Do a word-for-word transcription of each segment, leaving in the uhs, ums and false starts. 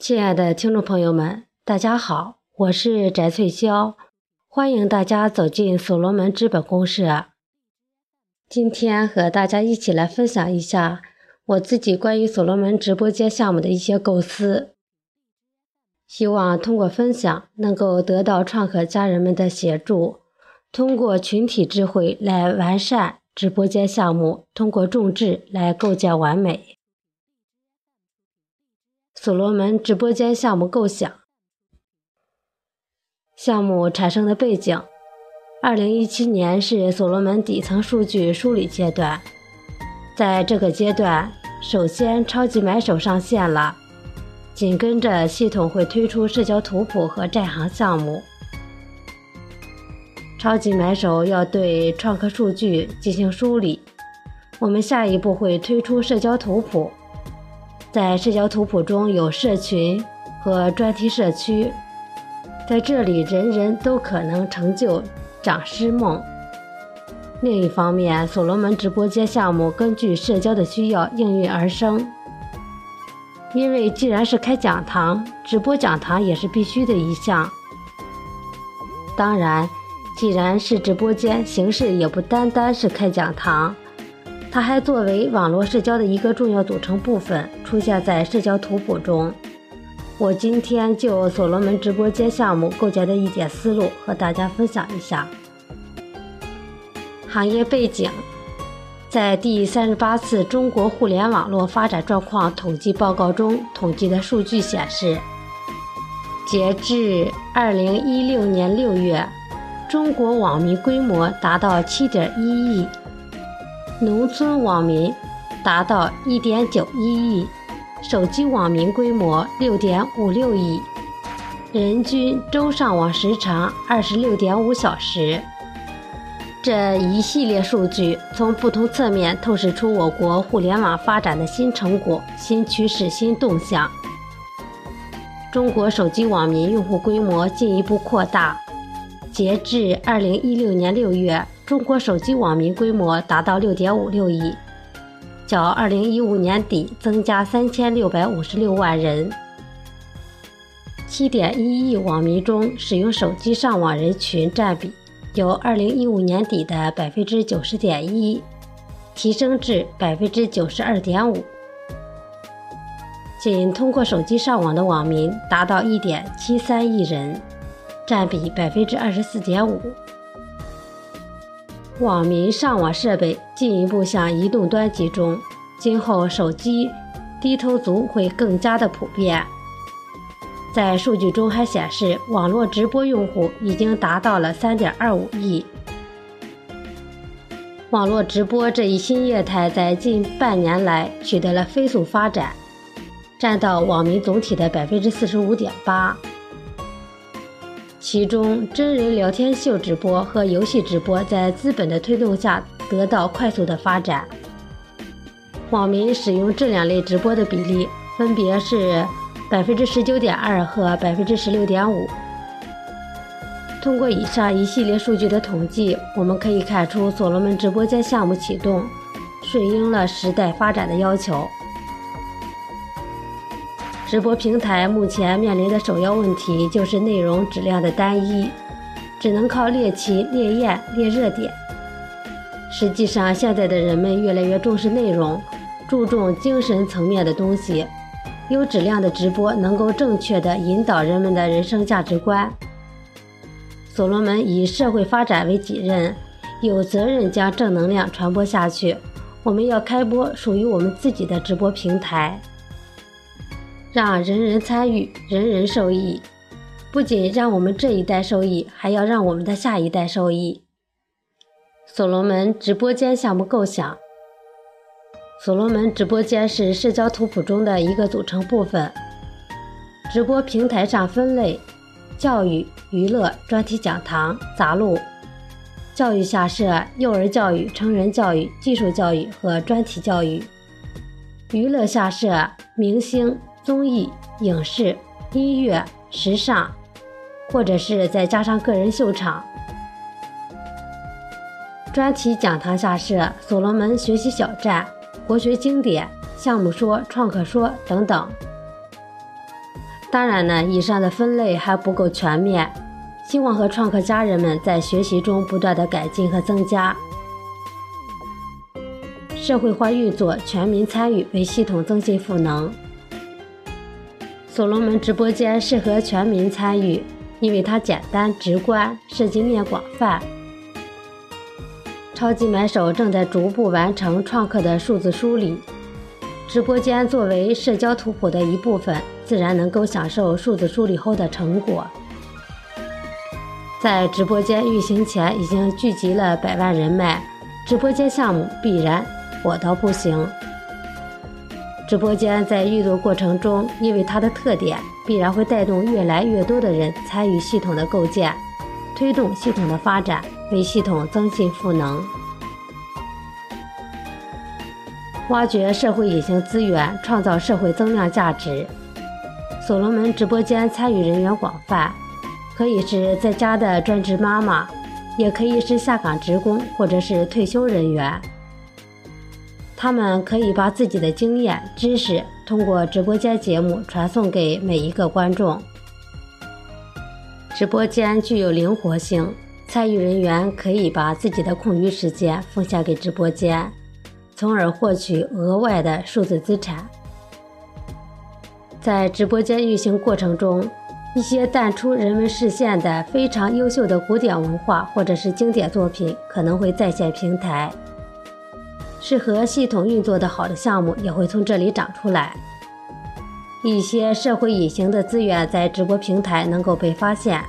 亲爱的听众朋友们，大家好，我是翟翠霄，欢迎大家走进所罗门资本公社。今天和大家一起来分享一下我自己关于所罗门直播间项目的一些构思，希望通过分享能够得到创客家人们的协助，通过群体智慧来完善直播间项目，通过众志来构建完美。所罗门直播间项目构想，项目产生的背景，二零一七年是所罗门底层数据梳理阶段。在这个阶段，首先超级买手上线了，紧跟着系统会推出社交图谱和债行项目。超级买手要对创客数据进行梳理，我们下一步会推出社交图谱。在社交图谱中有社群和专题社区，在这里人人都可能成就讲师梦。另一方面，所罗门直播间项目根据社交的需要应运而生，因为既然是开讲堂，直播讲堂也是必须的一项。当然，既然是直播间，形式也不单单是开讲堂，它还作为网络社交的一个重要组成部分，出现在社交图谱中。我今天就所罗门直播间项目构建的一点思路和大家分享一下。行业背景，在第三十八次中国互联网络发展状况统计报告中统计的数据显示，截至二零一六年六月，中国网民规模达到 七点一亿，农村网民达到 一点九一亿，手机网民规模 六点五六亿，人均周上网时长 二十六点五小时。这一系列数据从不同侧面透视出我国互联网发展的新成果、新趋势、新动向。中国手机网民用户规模进一步扩大，截至二零一六年六月，中国手机网民规模达到 六点五六亿，较二零一五年底增加三千六百五十六万人。 七点一亿网民中使用手机上网人群占比由二零一五年底的 百分之九十点一 提升至 百分之九十二点五。 仅通过手机上网的网民达到 一点七三亿人，占比 百分之二十四点五。网民上网设备进一步向移动端集中，今后手机低头族会更加的普遍。在数据中还显示，网络直播用户已经达到了 三点二五亿。网络直播这一新业态在近半年来取得了飞速发展，占到网民总体的 百分之四十五点八。其中真人聊天秀直播和游戏直播在资本的推动下得到快速的发展，网民使用这两类直播的比例分别是 百分之十九点二 和 百分之十六点五。 通过以上一系列数据的统计，我们可以看出所罗门直播间项目启动顺应了时代发展的要求。直播平台目前面临的首要问题就是内容质量的单一，只能靠猎奇、猎艳、猎热点。实际上，现在的人们越来越重视内容，注重精神层面的东西。有质量的直播能够正确地引导人们的人生价值观。所罗门以社会发展为己任，有责任将正能量传播下去。我们要开播属于我们自己的直播平台，让人人参与，人人受益，不仅让我们这一代受益，还要让我们的下一代受益。所罗门直播间项目构想，所罗门直播间是社交图谱中的一个组成部分，直播平台上分类教育、娱乐、专题讲堂、杂录，教育下设幼儿教育、成人教育、技术教育和专题教育，娱乐下设明星、综艺、影视、音乐、时尚，或者是再加上个人秀场。专题讲堂下设所罗门学习小站、国学经典、项目说、创客说等等。当然呢，以上的分类还不够全面，希望和创客家人们在学习中不断的改进和增加。社会化运作，全民参与，为系统增信赋能。所罗门直播间适合全民参与，因为它简单直观，涉及面广泛。超级买手正在逐步完成创客的数字梳理，直播间作为社交图谱的一部分，自然能够享受数字梳理后的成果。在直播间运行前已经聚集了百万人脉，直播间项目必然火到不行。直播间在运作过程中，因为它的特点，必然会带动越来越多的人参与系统的构建，推动系统的发展，为系统增信赋能。挖掘社会隐形资源，创造社会增量价值。所罗门直播间参与人员广泛，可以是在家的专职妈妈，也可以是下岗职工或者是退休人员。他们可以把自己的经验、知识通过直播间节目传送给每一个观众。直播间具有灵活性，参与人员可以把自己的空余时间奉献给直播间，从而获取额外的数字资产。在直播间运行过程中，一些淡出人们视线的非常优秀的古典文化或者是经典作品可能会再现平台，适合系统运作的好的项目也会从这里长出来。一些社会隐形的资源在直播平台能够被发现。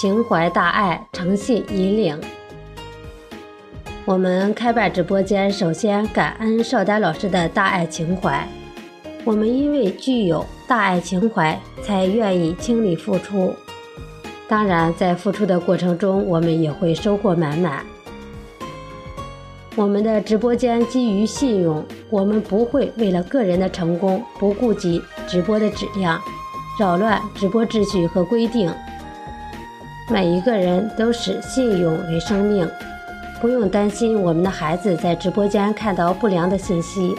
情怀大爱，诚信引领。我们开办直播间，首先感恩邵丹老师的大爱情怀。我们因为具有大爱情怀，才愿意倾力付出。当然，在付出的过程中，我们也会收获满满。我们的直播间基于信用，我们不会为了个人的成功，不顾及直播的质量，扰乱直播秩序和规定。每一个人都视信用为生命，不用担心我们的孩子在直播间看到不良的信息。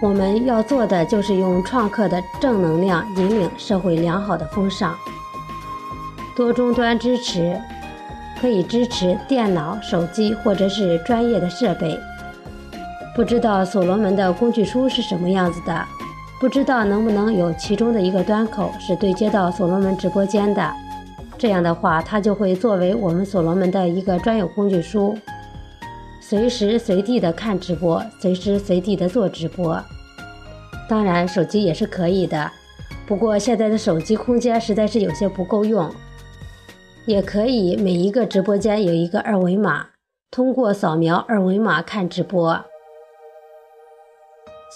我们要做的就是用创客的正能量引领社会良好的风尚。多终端支持，可以支持电脑、手机或者是专业的设备。不知道所罗门的工具书是什么样子的，不知道能不能有其中的一个端口是对接到所罗门直播间的。这样的话，它就会作为我们所罗门的一个专有工具书，随时随地的看直播，随时随地的做直播。当然，手机也是可以的，不过现在的手机空间实在是有些不够用。也可以每一个直播间有一个二维码，通过扫描二维码看直播。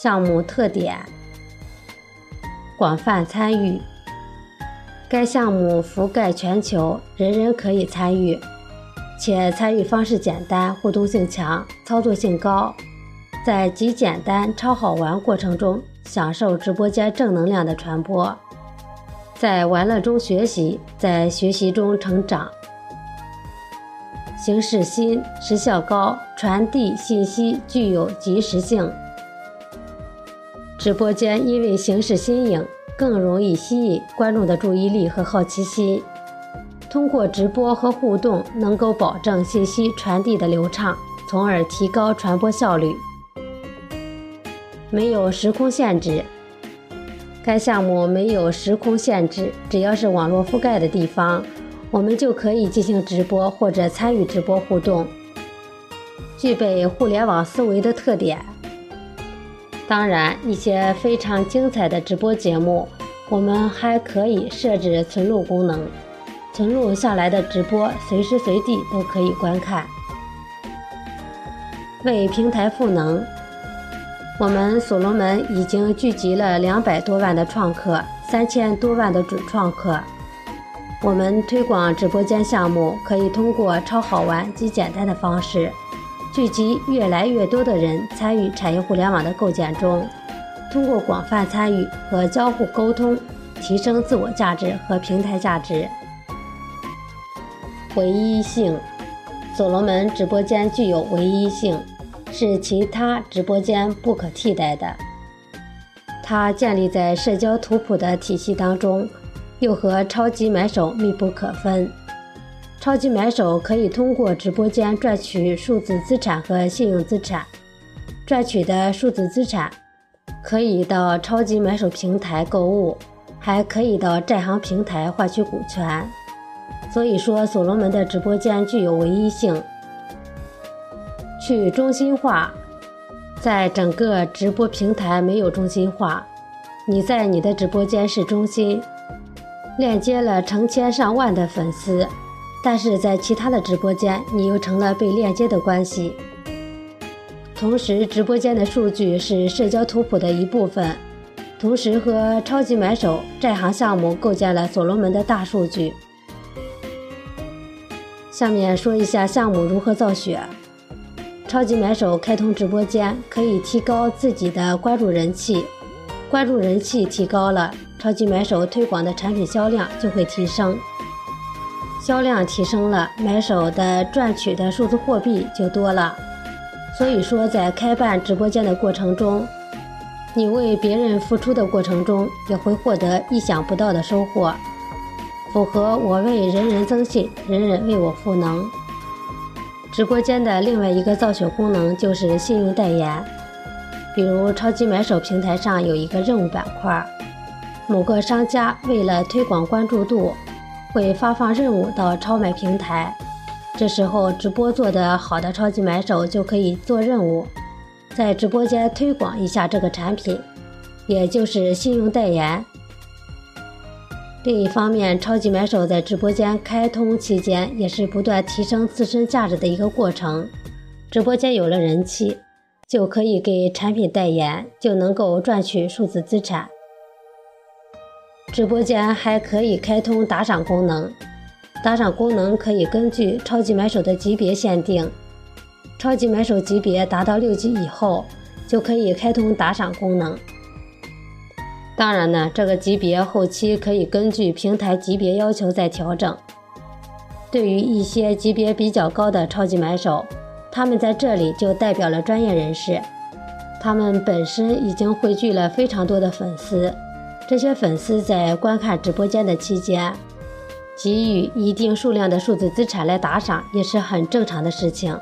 项目特点：广泛参与。该项目覆盖全球，人人可以参与，且参与方式简单，互动性强，操作性高。在极简单、超好玩过程中，享受直播间正能量的传播，在玩乐中学习，在学习中成长。形式新，时效高，传递信息具有及时性。直播间因为形式新颖，更容易吸引观众的注意力和好奇心。通过直播和互动，能够保证信息传递的流畅，从而提高传播效率。没有时空限制。该项目没有时空限制，只要是网络覆盖的地方，我们就可以进行直播或者参与直播互动。具备互联网思维的特点。当然，一些非常精彩的直播节目，我们还可以设置存录功能，存录下来的直播随时随地都可以观看。为平台赋能。我们所罗门已经聚集了两百多万的创客，三千多万的准创客。我们推广直播间项目，可以通过超好玩、极简单的方式，聚集越来越多的人参与产业互联网的构建中，通过广泛参与和交互沟通，提升自我价值和平台价值。唯一性。所罗门直播间具有唯一性，是其他直播间不可替代的。它建立在社交图谱的体系当中，又和超级买手密不可分。超级买手可以通过直播间赚取数字资产和信用资产，赚取的数字资产可以到超级买手平台购物，还可以到债行平台换取股权。所以说，所罗门的直播间具有唯一性，去中心化。在整个直播平台没有中心化，你在你的直播间是中心，链接了成千上万的粉丝，但是在其他的直播间你又成了被链接的关系。同时，直播间的数据是社交图谱的一部分，同时和超级买手、债行项目构建了所罗门的大数据。下面说一下项目如何造血。超级买手开通直播间可以提高自己的关注人气，关注人气提高了，超级买手推广的产品销量就会提升，销量提升了，买手的赚取的数字货币就多了。所以说，在开办直播间的过程中，你为别人付出的过程中，也会获得意想不到的收获，符合我为人人增信，人人为我赋能。直播间的另外一个造血功能就是信用代言，比如超级买手平台上有一个任务板块，某个商家为了推广关注度，会发放任务到超买平台，这时候直播做得好的超级买手就可以做任务，在直播间推广一下这个产品，也就是信用代言。另一方面，超级买手在直播间开通期间也是不断提升自身价值的一个过程，直播间有了人气，就可以给产品代言，就能够赚取数字资产。直播间还可以开通打赏功能，打赏功能可以根据超级买手的级别限定，超级买手级别达到六级以后，就可以开通打赏功能。当然呢，这个级别后期可以根据平台级别要求再调整。对于一些级别比较高的超级买手，他们在这里就代表了专业人士，他们本身已经汇聚了非常多的粉丝，这些粉丝在观看直播间的期间，给予一定数量的数字资产来打赏，也是很正常的事情。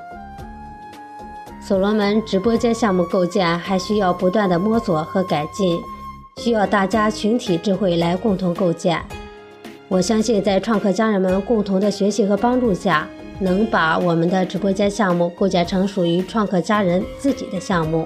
所罗门直播间项目构建还需要不断的摸索和改进，需要大家群体智慧来共同构建。我相信在创客家人们共同的学习和帮助下，能把我们的直播间项目构建成属于创客家人自己的项目。